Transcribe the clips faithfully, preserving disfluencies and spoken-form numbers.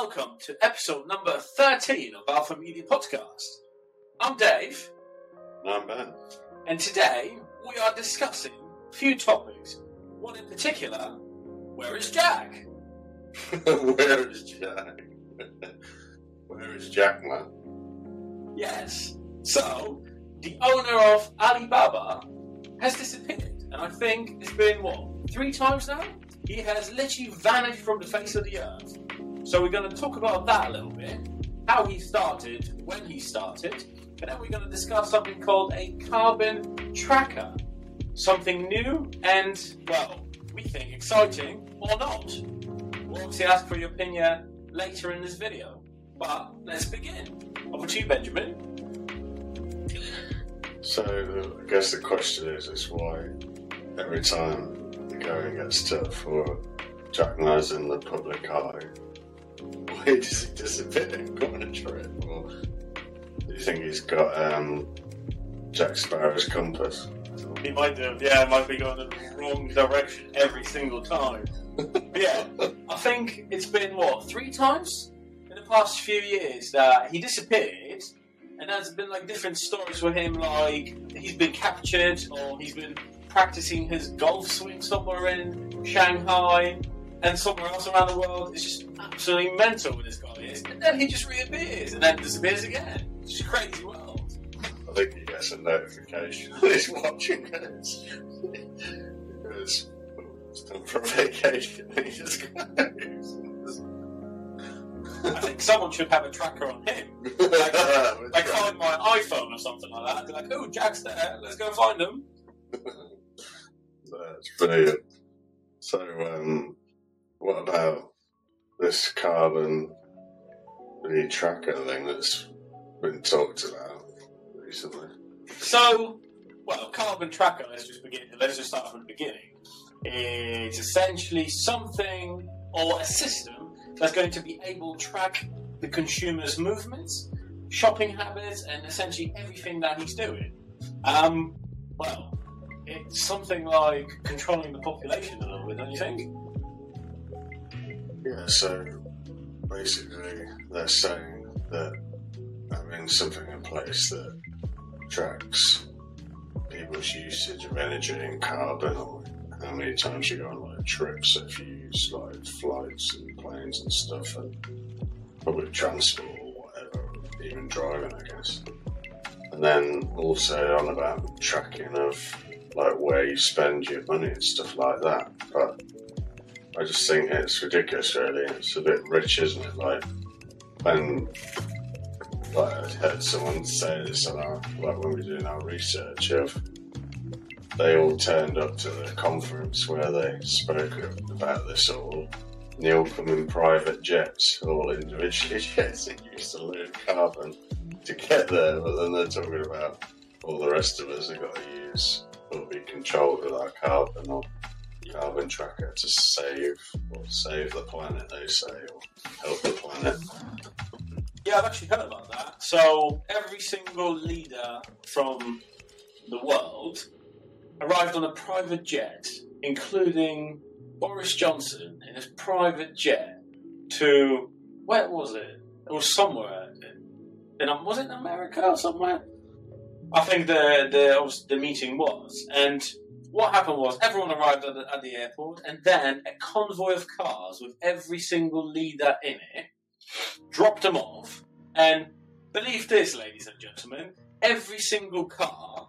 welcome to episode number thirteen of Alpha Media Podcast. I'm Dave. And I'm Ben. And today we are discussing a few topics. One in particular, where is Jack? Where is Jack? Where is Jack Ma? Yes. So, the owner of Alibaba has disappeared. And I think it's been, what, three times now? He has literally vanished from the face of the earth. So we're going to talk about that a little bit, how he started, when he started, and then we're going to discuss something called a carbon tracker. Something new and, well, we think exciting or not. We'll obviously ask for your opinion later in this video. But let's begin. Over to you, Benjamin. So I guess the question is, is why every time going gets tough for Jack Ma's in the public eye, why does he disappear and go on a trip? Or do you think he's got um, Jack Sparrow's compass? He might do, yeah, might be going in the wrong direction every single time. Yeah, I think it's been, what, three times in the past few years that he disappeared, and there's been like different stories with him, like he's been captured or he's been practicing his golf swing somewhere in Shanghai and somewhere else around the world. It's just absolutely mental what this guy is. And then he just reappears and then disappears again. It's just a crazy world. I think he gets a notification that he's watching this. Because he's done for a vacation and he just goes. I think someone should have a tracker on him. Like, like find my iPhone or something like that. They're like, oh, Jack's there, let's go find him. That's brilliant. So, um, what about this carbon really tracker thing that's been talked about recently? So, well, carbon tracker, let's just begin. Let's just start from the beginning. It's essentially something or a system that's going to be able to track the consumer's movements, shopping habits, and essentially everything that he's doing. Um, well, it's something like controlling the population a little bit, don't you think? Yeah, so basically they're saying that having something in place that tracks people's usage of energy and carbon, or how many times you go on like trips, if you use like flights and planes and stuff, and public transport or whatever, even driving, I guess. And then also on about tracking of like where you spend your money and stuff like that. But I just think it's ridiculous, really. It's a bit rich, isn't it? Like when like I heard someone say this on our, like when we were doing our research, of they all turned up to the conference where they spoke about this all, and they all come in private jets, all individually jets that used to load carbon to get there, but then they're talking about all the rest of us have got to use will be controlled with our carbon or carbon tracker to save or save the planet, they say, or help the planet. Yeah, I've actually heard about that. So every single leader from the world arrived on a private jet, including Boris Johnson in his private jet to, where was it? It was somewhere. In, was it in America or somewhere? I think the the the meeting was, and what happened was everyone arrived at the, at the airport, and then a convoy of cars with every single leader in it dropped them off. And believe this, ladies and gentlemen, every single car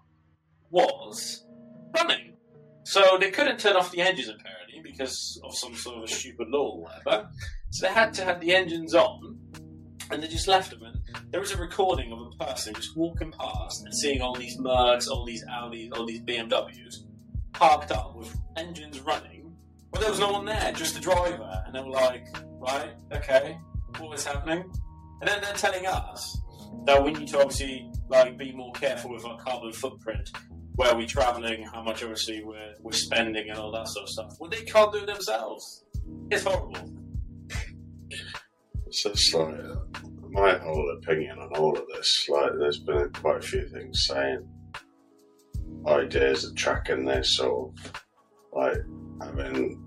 was running, so they couldn't turn off the engines apparently because of some sort of stupid law or whatever. So they had to have the engines on, and they just left them. And there is a recording of a person just walking past and seeing all these Mercs, all these Audis, all these B M Ws parked up with engines running, but there was no one there, just the driver. And they were like, right, okay, what is happening? And then they're telling us that we need to obviously like be more careful with our carbon footprint, where we're travelling, how much obviously we're, we're spending and all that sort of stuff. Well, they can't do it themselves. It's horrible. It's just like my whole opinion on all of this, like there's been quite a few things saying ideas of tracking this, or like having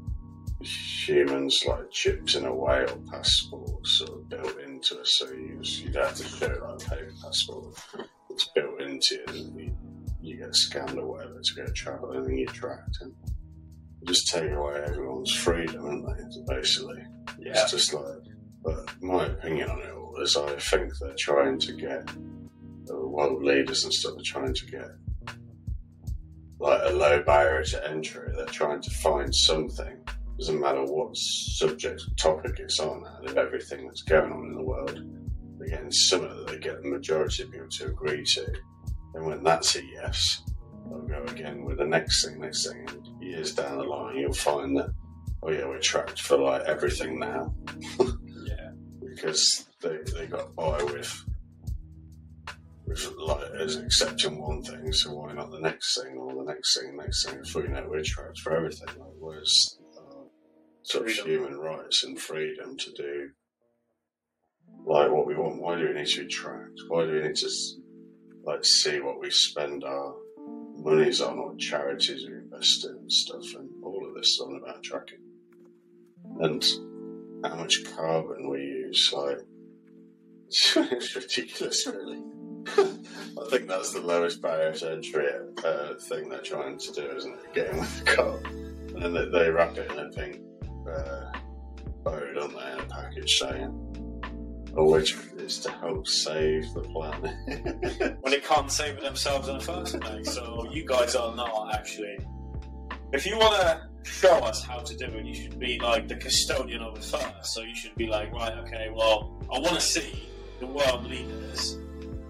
humans like chips in a whale passport sort of built into it, so you, you'd have to show like a paper passport that's built into it, and you, you get scammed or whatever to go travel, and then you're tracked and just take away everyone's freedom, and they basically yeah. it's just like, but my opinion on it all is I think they're trying to get the world leaders and stuff are trying to get like a low barrier to entry. They're trying to find something, doesn't matter what subject or topic it's on, out of everything that's going on in the world, they're getting something that they get the majority of people to agree to, and when that's a yes, they'll go again with the next thing, next thing, and years down the line you'll find that, oh yeah, we're trapped for like everything now. Yeah, because they, they got by with with like as accepting one thing, so why not the next thing or the next thing, next thing, if we know we're trapped for everything, like where's sort of human rights and freedom to do like what we want? Why do we need to be tracked? Why do we need to like see what we spend our monies on or charities we invest in and stuff, and all of this is on about tracking and how much carbon we use? Like it's ridiculous, really. I think that's the lowest barrier to entry uh, thing they're trying to do, isn't it? Getting with the carbon, and then they, they wrap it in a thing. Uh, boat on there in a package saying, oh, which is to help save the planet. Well, they can't save it themselves in the first place, so you guys are not actually. If you want to show us how to do it, you should be like the custodian of it first. So you should be like, right, okay, well, I want to see the world leaders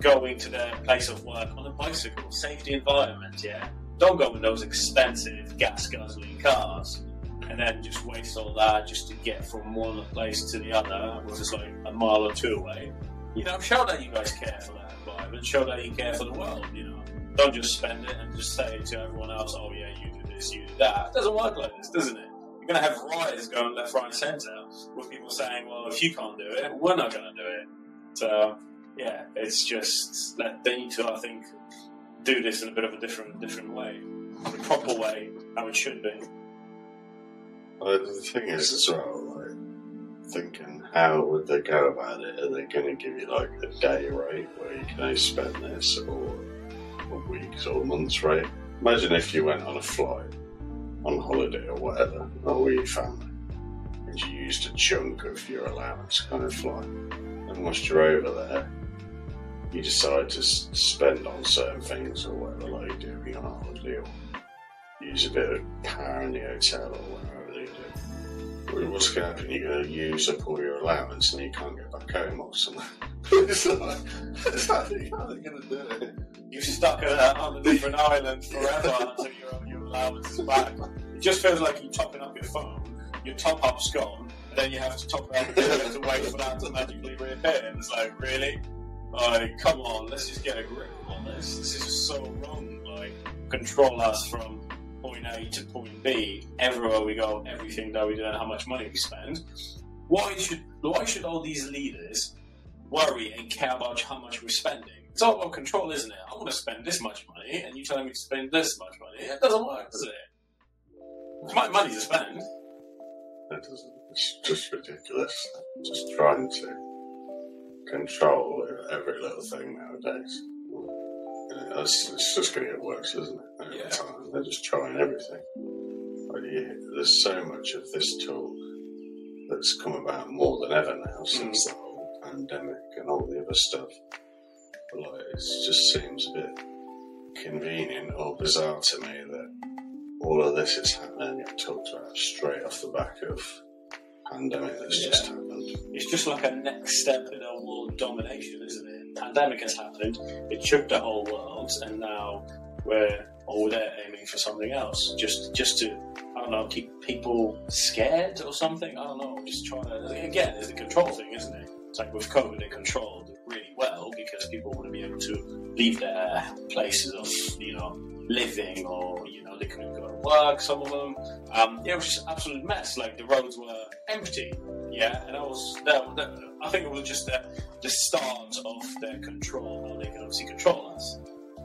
going to their place of work on a bicycle, save the environment, yeah? Don't go with those expensive gas guzzling cars and then just waste all that just to get from one place to the other, which is like a mile or two away. You know, show that you guys care for that environment, show that you care for the world, you know. Don't just spend it and just say to everyone else, oh yeah, you do this, you do that. It doesn't work like this, doesn't it? You're going to have riots going left, right and centre with people saying, well, if you can't do it, we're not going to do it. So, yeah, it's just that they need to, I think, do this in a bit of a different, different way, the proper way, how it should be. Well, the thing is as well, like, thinking how would they go about it? Are they going to give you like a day rate where you can only spend this, or a week's or a month's rate? Imagine if you went on a flight, on holiday or whatever, or with your family, and you used a chunk of your allowance kind of flight, and whilst you're over there, you decide to spend on certain things or whatever, like doing on a holiday, or use a bit of power in the hotel or whatever. What's going to happen? You're going to use up all your allowance and you can't get back home or something. It's like, it's like, how are they going to do it? You're stuck uh, on a different island forever until your, your allowance is back. It just feels like you're topping up your phone, your top up's gone, and then you have to top up and you have to wait for that to magically reappear. And it's like, really? Like, come on, let's just get a grip on this. This is just so wrong. Like, control us from point A to point B, everywhere we go, everything that we do and how much money we spend. Why should why should all these leaders worry and care about how much we're spending? It's all about control, isn't it? I want to spend this much money and you're telling me to spend this much money. It doesn't work, does it? It's my money to spend. It doesn't. It's just ridiculous. Just trying to control every little thing nowadays. Yeah, it's, it's just going to get worse, isn't it? Over yeah. time, they're just trying everything. Like, yeah, there's so much of this tool that's come about more than ever now mm. since the whole pandemic and all the other stuff. But like, it just seems a bit convenient or bizarre to me that all of this is happening. I've talked about straight off the back of pandemic that's yeah. just happened. It's just like a next step in our world domination, isn't it? Pandemic has happened, it shook the whole world, and now we're all there aiming for something else, just just to, I don't know, keep people scared or something. I don't know, just trying to, again, it's the control thing, isn't it? It's like with COVID, they controlled it really well because people want to be able to leave their places of, you know, living, or, you know, they couldn't go to work, some of them. Um, it was just an absolute mess, like the roads were empty. Yeah, and I was. That, that, I think it was just the, the start of their control, how they can obviously control us.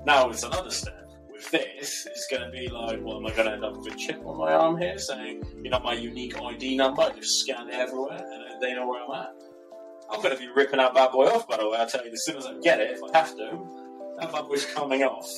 Now it's another step. with this is going to be like, well, am I going to end up with a chip on my arm here saying, you know, my unique I D number? I just scan it everywhere and they know where I'm at. I'm going to be ripping that bad boy off, by the way. I'll tell you, as soon as I get it, if I have to, that bad boy's coming off.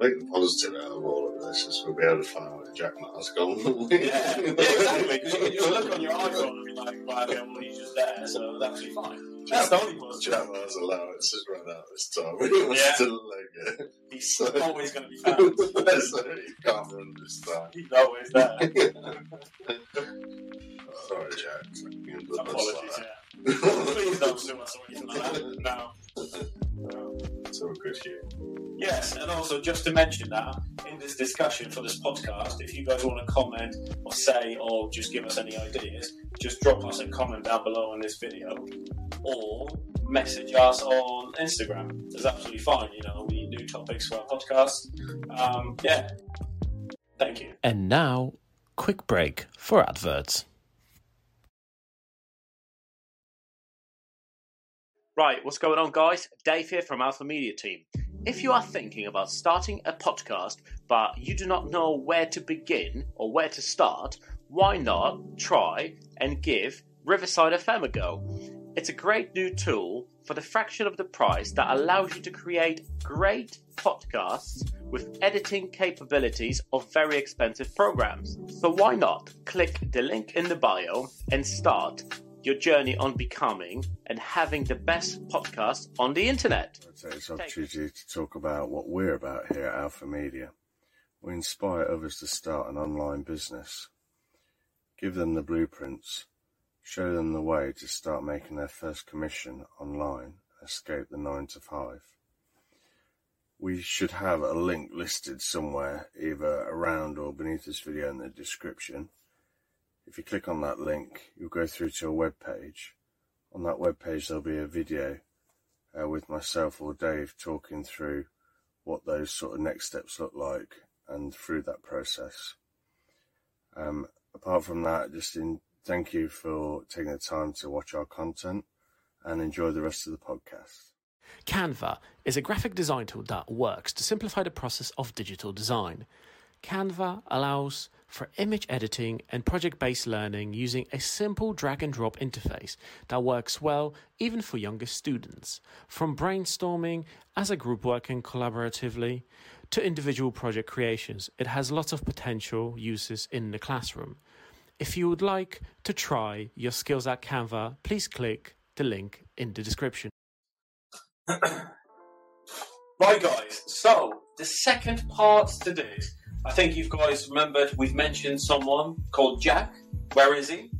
I think the positive out of all of this is we'll be able to find where Jack Ma's gone. yeah, yeah, exactly. You, you look on your iPhone and be like, well, okay, well, he's just there, so that'll be fine. That's the only positive. Jack Ma's allowance has run out this time. He was yeah. still like it. He's so, always going to be found. So he can't run this time. He's always there. Sorry, Jack. Apologies, yeah. Please don't sue us or anything like that. No. No. It's all good here. Yes, and also just to mention that in this discussion for this podcast, if you guys want to comment or say or just give us any ideas, just drop us a comment down below on this video or message us on Instagram. It's absolutely fine. You know, we do topics for our podcast. Um, yeah. Thank you. And now, quick break for adverts. Right, what's going on, guys? Dave here from Alpha Media team. If you are thinking about starting a podcast, but you do not know where to begin or where to start, why not try and give Riverside F M a go? It's a great new tool for the fraction of the price that allows you to create great podcasts with editing capabilities of very expensive programs. So why not click the link in the bio and start your journey on becoming and having the best podcast on the internet. I'd take this opportunity to talk about what we're about here at Alpha Media. We inspire others to start an online business. Give them the blueprints. Show them the way to start making their first commission online. Escape the nine to five. We should have a link listed somewhere, either around or beneath this video in the description. If you click on that link, you'll go through to a web page. On that web page, there'll be a video uh, with myself or Dave talking through what those sort of next steps look like and through that process. Um, apart from that, just in, thank you for taking the time to watch our content and enjoy the rest of the podcast. Canva is a graphic design tool that works to simplify the process of digital design. Canva allows for image editing and project-based learning using a simple drag-and-drop interface that works well even for younger students. From brainstorming as a group working collaboratively to individual project creations, it has lots of potential uses in the classroom. If you would like to try your skills at Canva, please click the link in the description. Right, guys, so the second part to this, I think you guys remembered we've mentioned someone called Jack. Where is he?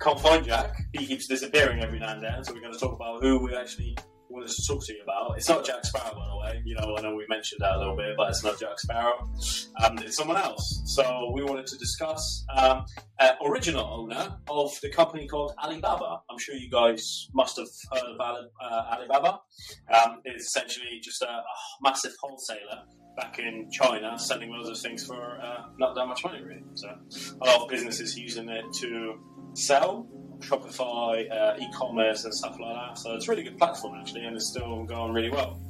Can't find Jack. He keeps disappearing every now and then, so we're going to talk about who we actually want to talk to you about. It's not Jack Sparrow, by the way. You know, I know we mentioned that a little bit, but it's not Jack Sparrow. Um, it's someone else. So we wanted to discuss um, an original owner of the company called Alibaba. I'm sure you guys must have heard of Ali, uh, Alibaba. Um, it's essentially just a, a massive wholesaler back in China, selling loads of things for uh, not that much money, really. So a lot of businesses using it to sell, Shopify, uh, e-commerce and stuff like that. So it's a really good platform, actually, and it's still going really well.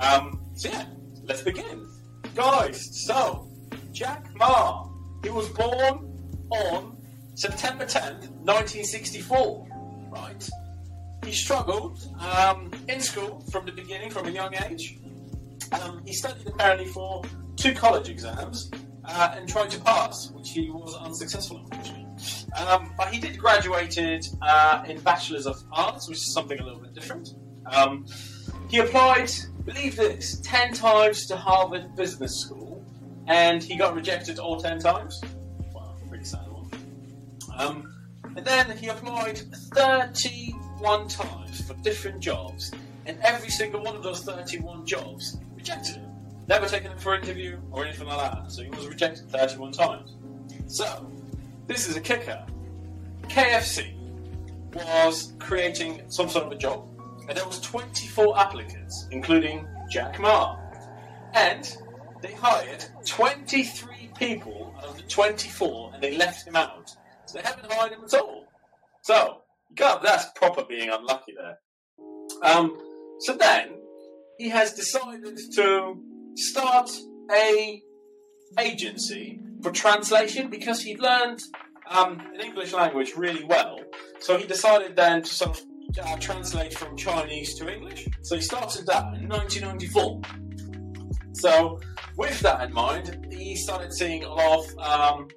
Um, so yeah, let's begin. Guys, so Jack Ma, he was born on September tenth, nineteen sixty-four, right? He struggled um, in school from the beginning, from a young age. Um, he studied apparently for two college exams uh, and tried to pass, which he was unsuccessful on, actually. Um, but he did graduated uh, in Bachelor's of Arts, which is something a little bit different. Um, he applied, believe this, ten times to Harvard Business School, and he got rejected all ten times. Wow, pretty sad one. Um, and then he applied thirty-one times for different jobs, and every single one of those thirty-one jobs rejected him. Never taken him for an interview or anything like that. So he was rejected thirty-one times. So, this is a kicker. K F C was creating some sort of a job, and there was twenty-four applicants, including Jack Ma. And they hired twenty-three people out of the twenty-four, and they left him out. So they haven't hired him at all. So, God, that's proper being unlucky there. Um, so then, he has decided to start a agency for translation because he'd learned um, an English language really well. So he decided then to sort of uh, translate from Chinese to English. So he started that in nineteen ninety-four. So with that in mind, he started seeing a lot of um,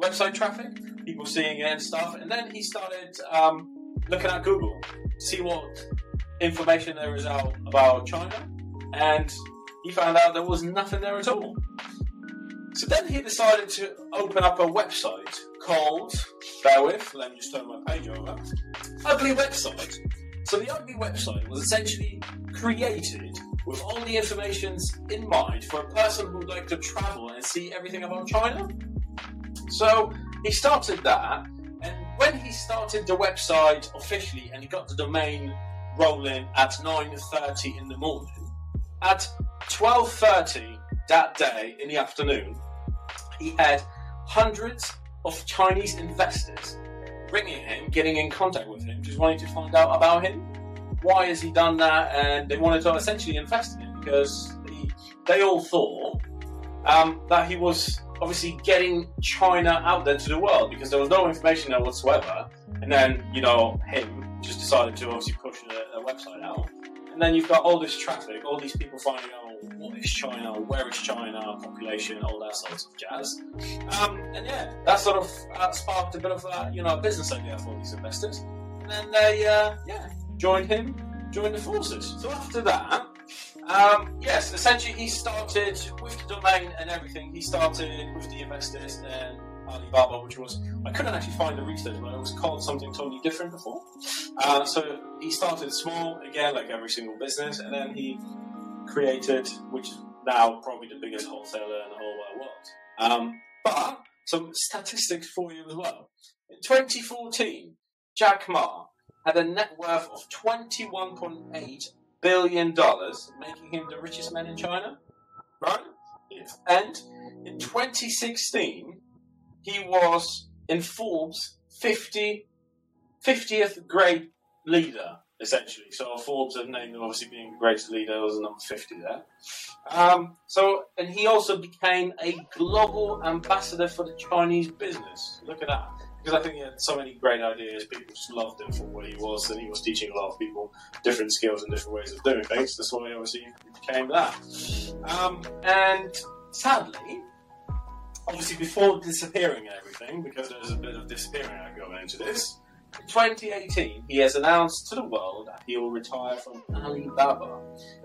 website traffic, people seeing it and stuff. And then he started um, looking at Google, see what information there is out about China. And he found out there was nothing there at all. So then he decided to open up a website called, bear with, let me just turn my page over, Ugly Website. So the Ugly Website was essentially created with all the information in mind for a person who would like to travel and see everything about China. So he started that, and when he started the website officially and he got the domain rolling at nine thirty in the morning, at twelve thirty that day in the afternoon, he had hundreds of Chinese investors ringing him, getting in contact with him, just wanting to find out about him. Why has he done that? And they wanted to essentially invest in him because he, they all thought um, that he was obviously getting China out there to the world because there was no information there whatsoever. And then, you know, him just decided to obviously push a, a website out. And then you've got all this traffic, all these people finding out what is China, where is China, population, all that sort of jazz. Um, and yeah, that sort of uh, sparked a bit of uh, you know, a business idea for these investors. And then they uh, yeah joined him, joined the forces. So after that, um, yes, essentially he started with the domain and everything. He started with the investors and Alibaba, which was, I couldn't actually find the research, but it was called something totally different before. Uh, so he started small, again, like every single business, and then he created, which is now probably the biggest wholesaler in the whole wide world. Um, but some statistics for you as well. In twenty fourteen, Jack Ma had a net worth of twenty-one point eight billion dollars, making him the richest man in China, right? Yes. And in twenty sixteen, he was in Forbes fiftieth great leader, essentially. So Forbes have named him, obviously being the greatest leader, was number fifty there. Um, so, and he also became a global ambassador for the Chinese business. Look at that. Because I think he had so many great ideas. People just loved him for what he was, and he was teaching a lot of people different skills and different ways of doing things. That's why, obviously, he became that. Um, and sadly, obviously, before disappearing and everything, because there's a bit of disappearing I go into this, in twenty eighteen, he has announced to the world that he will retire from Alibaba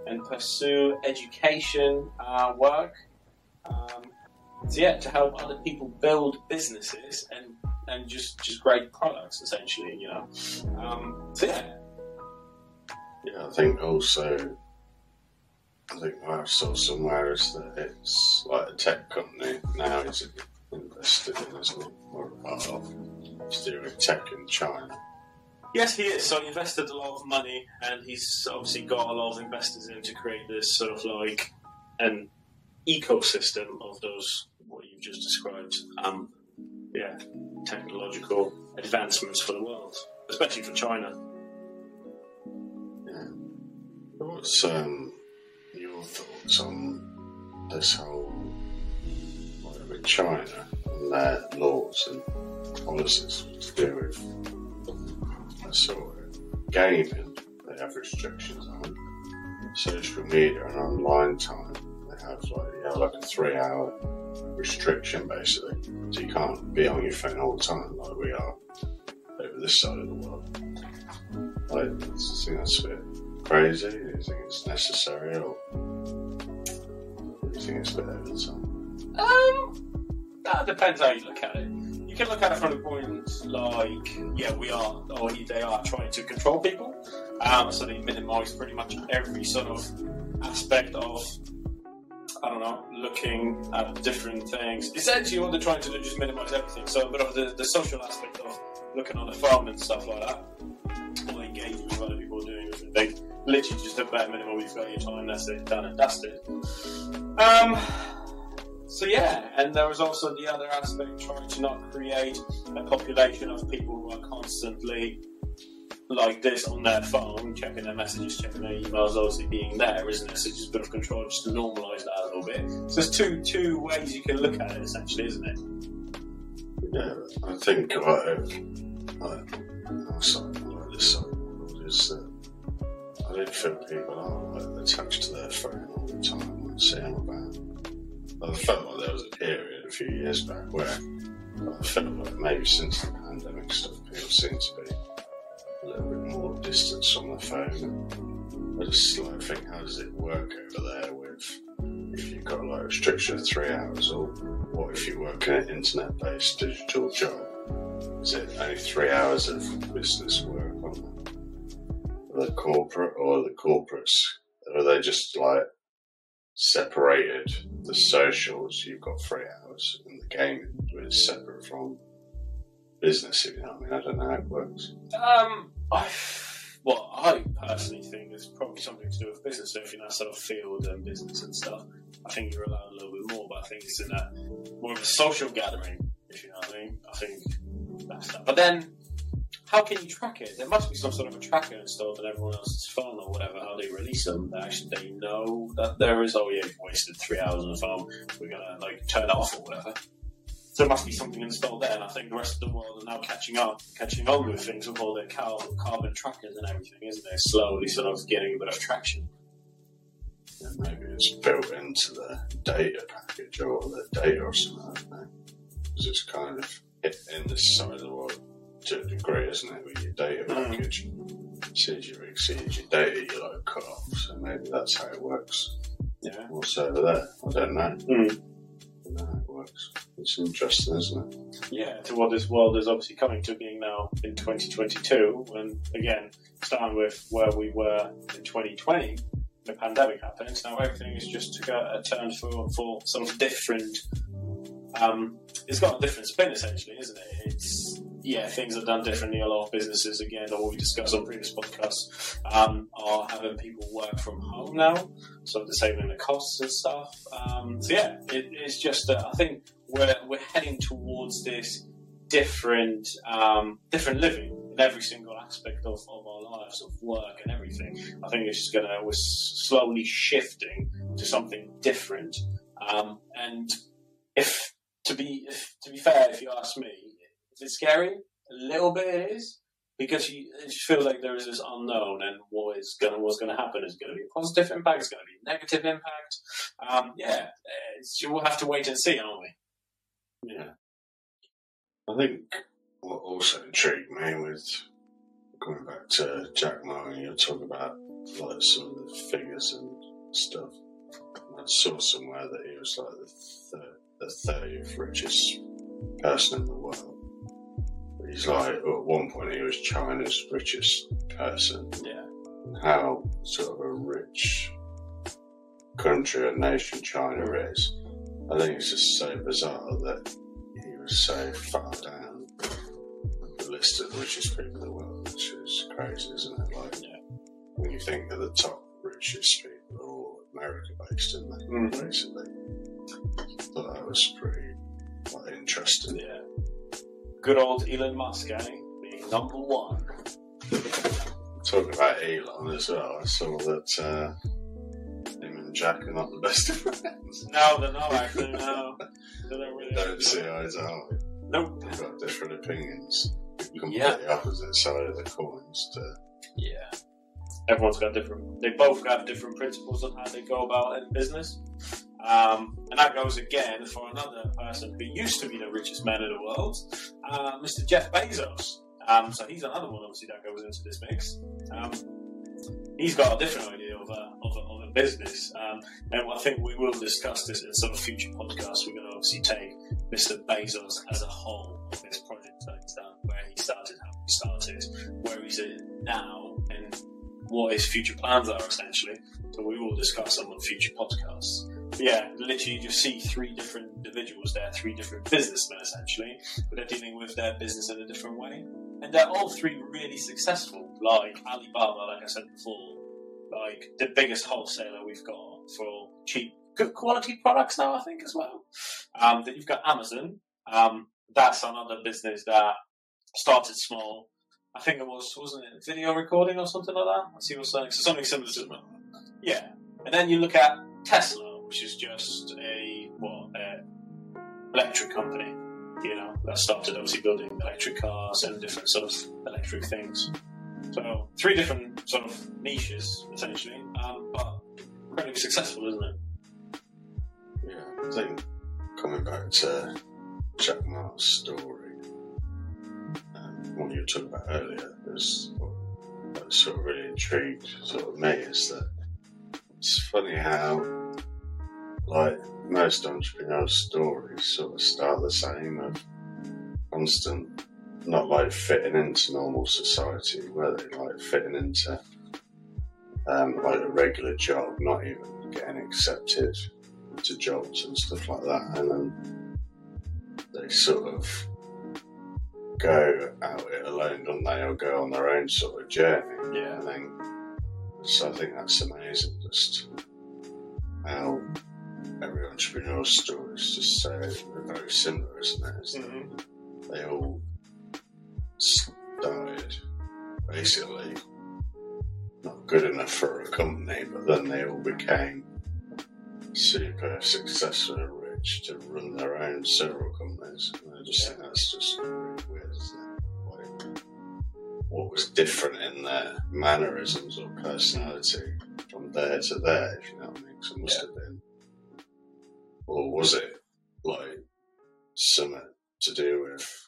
and pursue education uh, work um, so yeah, to help other people build businesses and, and just, just great products, essentially, you know. Um, so, yeah. Yeah, I think also, I think I saw somewhere is that it's like a tech company now is invested in, isn't it? Or a part of doing tech in China. Yes, he is. So he invested a lot of money, and he's obviously got a lot of investors in to create this sort of like an ecosystem of those, what you've just described, um, yeah, technological advancements for the world, especially for China. Yeah. What's, um, your thoughts on this whole, whatever, China and their laws and policies to do with the sort of gaming? They have restrictions on social media and online time. They have like, you know, like a three hour restriction basically. So you can't be on your phone all the time like we are over this side of the world. Like, I think that's a bit crazy. Do you think it's necessary, or do you think it's a bit over the top? Um, that depends how you look at it. You can look at it from the point like, yeah, we are, or they are trying to control people, um, so they minimise pretty much every sort of aspect of, I don't know, looking at different things. Essentially, what they're trying to do is just minimise everything. So a bit of the, the social aspect of looking on the phone and stuff like that, or engaging with other people doing different things. Literally just a bare minimum, you've got your time, that's it, done and dusted. Um, so yeah, and there was also the other aspect, trying to not create a population of people who are constantly like this on their phone, checking their messages, checking their emails, obviously being there, isn't it? So it's just a bit of control just to normalise that a little bit. So there's two two ways you can look at it, essentially, isn't it? Yeah, I think like, like something like this something is that I don't think people are like, attached to their phone all the time and see them about. I felt like there was a period a few years back where I felt like maybe since the pandemic stuff, people seem to be a little bit more distance on the phone. I just like think, how does it work over there with if you've got like a restriction of three hours, or what if you work in an internet-based digital job? Is it only three hours of business work on the corporate, or the corporates? Or are they just like separated? The socials, you've got three hours, and the game is separate from business, if you know what I mean. I don't know how it works. Um, I, well, I personally think it's probably something to do with business. So if you're in that sort of field and business and stuff, I think you're allowed a little bit more, but I think it's in that more of a social gathering, if you know what I mean. I think that's that. But then, how can you track it? There must be some sort of a tracker installed on everyone else's phone or whatever, how they release them, that actually they know that there is, oh yeah, you wasted three hours on the phone, we're gonna like turn it off or whatever. So there must be something installed there, and I think the rest of the world are now catching up, catching on with things with all their carbon trackers and everything, isn't it? Slowly sort of getting a bit of traction. Yeah, maybe it's built into the data package or the data or something, I don't know. Because it's kind of in this side of the world to a degree, isn't it? With your data package, mm. as soon as you exceed your data, you're like cut off, so maybe that's how it works. Yeah. What's over there? I don't know. Mm. No, it works. It's interesting, isn't it? Yeah, to what this world is obviously coming to being now in twenty twenty-two, and again, starting with where we were in twenty twenty, the pandemic happened, so now everything is just took a, a turn for, for sort of different, um, it's got a different spin essentially, isn't it? It's, yeah, things are done differently. A lot of businesses, again, or we discussed on previous podcasts, um, are having people work from home now, so they're saving the costs and stuff. Um, so yeah, it, it's just that I think we're we're heading towards this different um, different living in every single aspect of, of our lives, of work and everything. I think it's just gonna we're slowly shifting to something different. Um, and if to be if, to be fair, if you ask me. It's scary, a little bit it is, because you, it just feels like there is this unknown, and what is gonna, what's going to happen is going to be a positive impact, it's going to be a negative impact. Um, yeah, it's, we'll have to wait and see, aren't we? Yeah. I think what also intrigued me with going back to Jack Ma, and you're talking about like some of the figures and stuff. I saw somewhere that he was like the, third, the thirtieth richest person in the world. He's like, at one point, he was China's richest person. Yeah. And how sort of a rich country or nation China is. I think it's just so bizarre that he was so far down the list of richest people in the world, which is crazy, isn't it? Like, yeah. When you think of the top richest people, all America based, isn't they? Mm-hmm. Basically. I thought that was pretty like, interesting. Yeah. Good old Elon Musk, eh? Being number one. Talking about Elon as well, I saw that uh, him and Jack are not the best of friends. No, they're not actually, no. They don't really don't see eyes out. Nope. They've got different opinions. Completely yeah. opposite side of the coins. To... Yeah. Everyone's got different, they both have different principles on how they go about it in business. Um, and that goes again for another person who used to be the richest man in the world, uh, Mister Jeff Bezos. Um, so he's another one, obviously, that goes into this mix. Um, he's got a different idea of a, of a, of a business. Um, and I think we will discuss this in some future podcasts. We're going to obviously take Mister Bezos as a whole of this project, like that, where he started, how he started, where he's at now, and what his future plans are, essentially. So we will discuss them on future podcasts. Yeah, literally you see three different individuals there, three different businessmen essentially, but they're dealing with their business in a different way. And they're all three really successful, like Alibaba, like I said before, like the biggest wholesaler we've got for cheap, good quality products now, I think, as well. Um, then you've got Amazon. Um, that's another business that started small, I think it was, wasn't it, video recording or something like that? As he was saying, so something similar to that. Yeah. And then you look at Tesla, which is just a, what, an electric company, you know, that started obviously building electric cars and different sort of electric things. So three different sort of niches, essentially, um, but incredibly successful, isn't it? Yeah, I think coming back to Jack Ma's story, um, what you were talking about earlier, was what sort of really intrigued sort of me is that it's funny how, like, most entrepreneurial stories sort of start the same of constant, not like fitting into normal society, where they like fitting into um, like a regular job, not even getting accepted to jobs and stuff like that, and then they sort of go out it alone, don't they, or go on their own sort of journey. Yeah, I think so. I think that's amazing, just how every entrepreneurial story is just so very similar, isn't it? Isn't mm-hmm. it? They all started basically not good enough for a company, but then they all became super successful and rich to run their own several companies. And I just yeah. think that's just really weird, isn't it? Like, what was different in their mannerisms or personality from there to there, if you know what I mean? Because it must yeah. have been, or was it like something to do with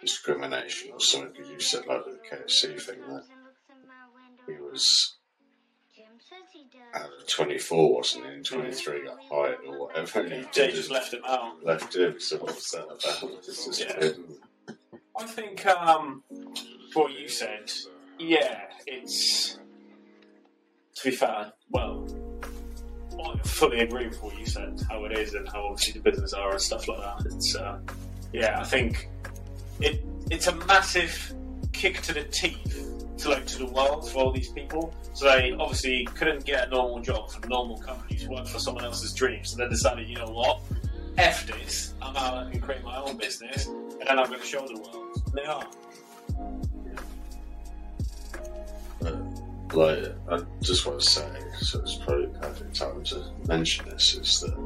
discrimination or something? Because you said like the K F C thing that he was out of twenty-four, wasn't he? And twenty-three got hired or whatever. And he Jay just left him out. Left him. So what was that about? It's just yeah. I think um, what you said. Yeah, it's to be fair. Well, I fully agree with what you said. How it is and how obviously the business are and stuff like that. It's uh, yeah, I think. It, it's a massive kick to the teeth to like to the world for all these people. So they obviously couldn't get a normal job from normal companies, work for someone else's dreams. So they decided, you know what, F this, I'm out and create my own business, and then I'm going to show the world. And they are. Uh, like, I just want to say, so it's probably the perfect time to mention this, is that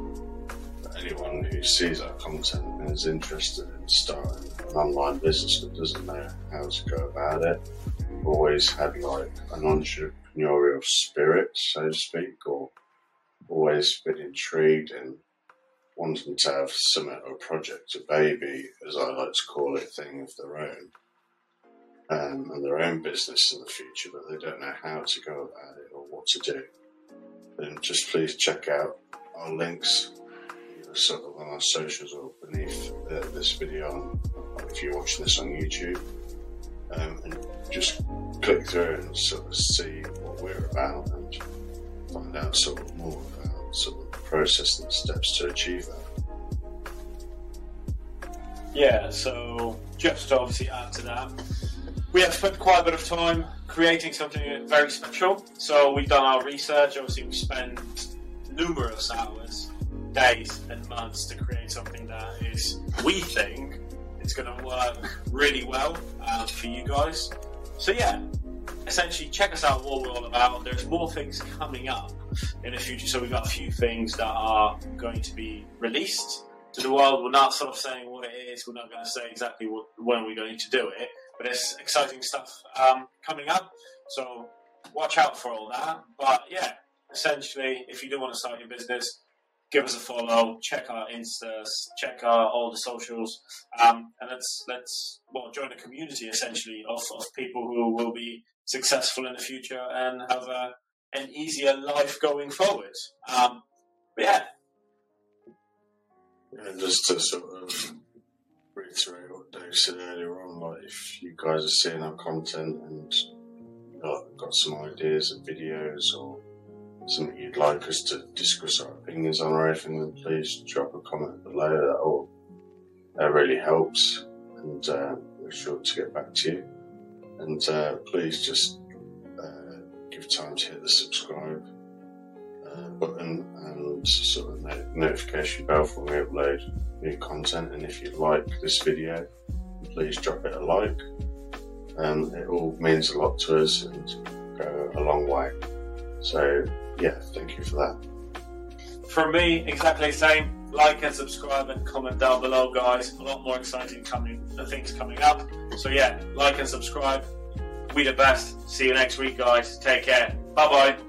anyone who sees our content and is interested in starting an online business but doesn't know how to go about it, always had like an entrepreneurial spirit, so to speak, or always been intrigued and wanting to have some or a project, a baby, as I like to call it, thing of their own, um, and their own business in the future, but they don't know how to go about it or what to do. Then just please check out our links sort of on our socials or beneath uh, this video on, if you're watching this on YouTube, um, and just click through and sort of see what we're about and find out sort of more about sort of the process and the steps to achieve that. Yeah, so just to obviously add to that, we have spent quite a bit of time creating something very special. So we've done our research, obviously we spend numerous hours, days and months to create something that is, we think, it's going to work really well uh, for you guys. So yeah, essentially check us out, what we're all about. There's more things coming up in the future, so we've got a few things that are going to be released to the world. We're not sort of saying what it is, we're not going to say exactly what, when we're going to do it, but there's exciting stuff um, coming up, so watch out for all that. But yeah, essentially, if you do want to start your business, give us a follow, check our Instas, check our all the socials, um, and let's let's well join a community essentially of, of people who will be successful in the future and have a, an easier life going forward. Um, but yeah. yeah. Just to sort of reiterate what Dave said earlier on, like if you guys are seeing our content and got, got some ideas and videos or something you'd like us to discuss our opinions on or anything, then please drop a comment below. That all that really helps, and uh, we're sure to get back to you. And uh, please just uh, give time to hit the subscribe uh, button and sort of no- notification bell for when we upload new content. And if you like this video, please drop it a like. and it all means a lot to us and go a long way. So yeah, thank you for that. From me, exactly the same. Like and subscribe and comment down below, guys. A lot more exciting coming, the things coming up. So yeah, like and subscribe. We the best. See you next week, guys. Take care. Bye bye.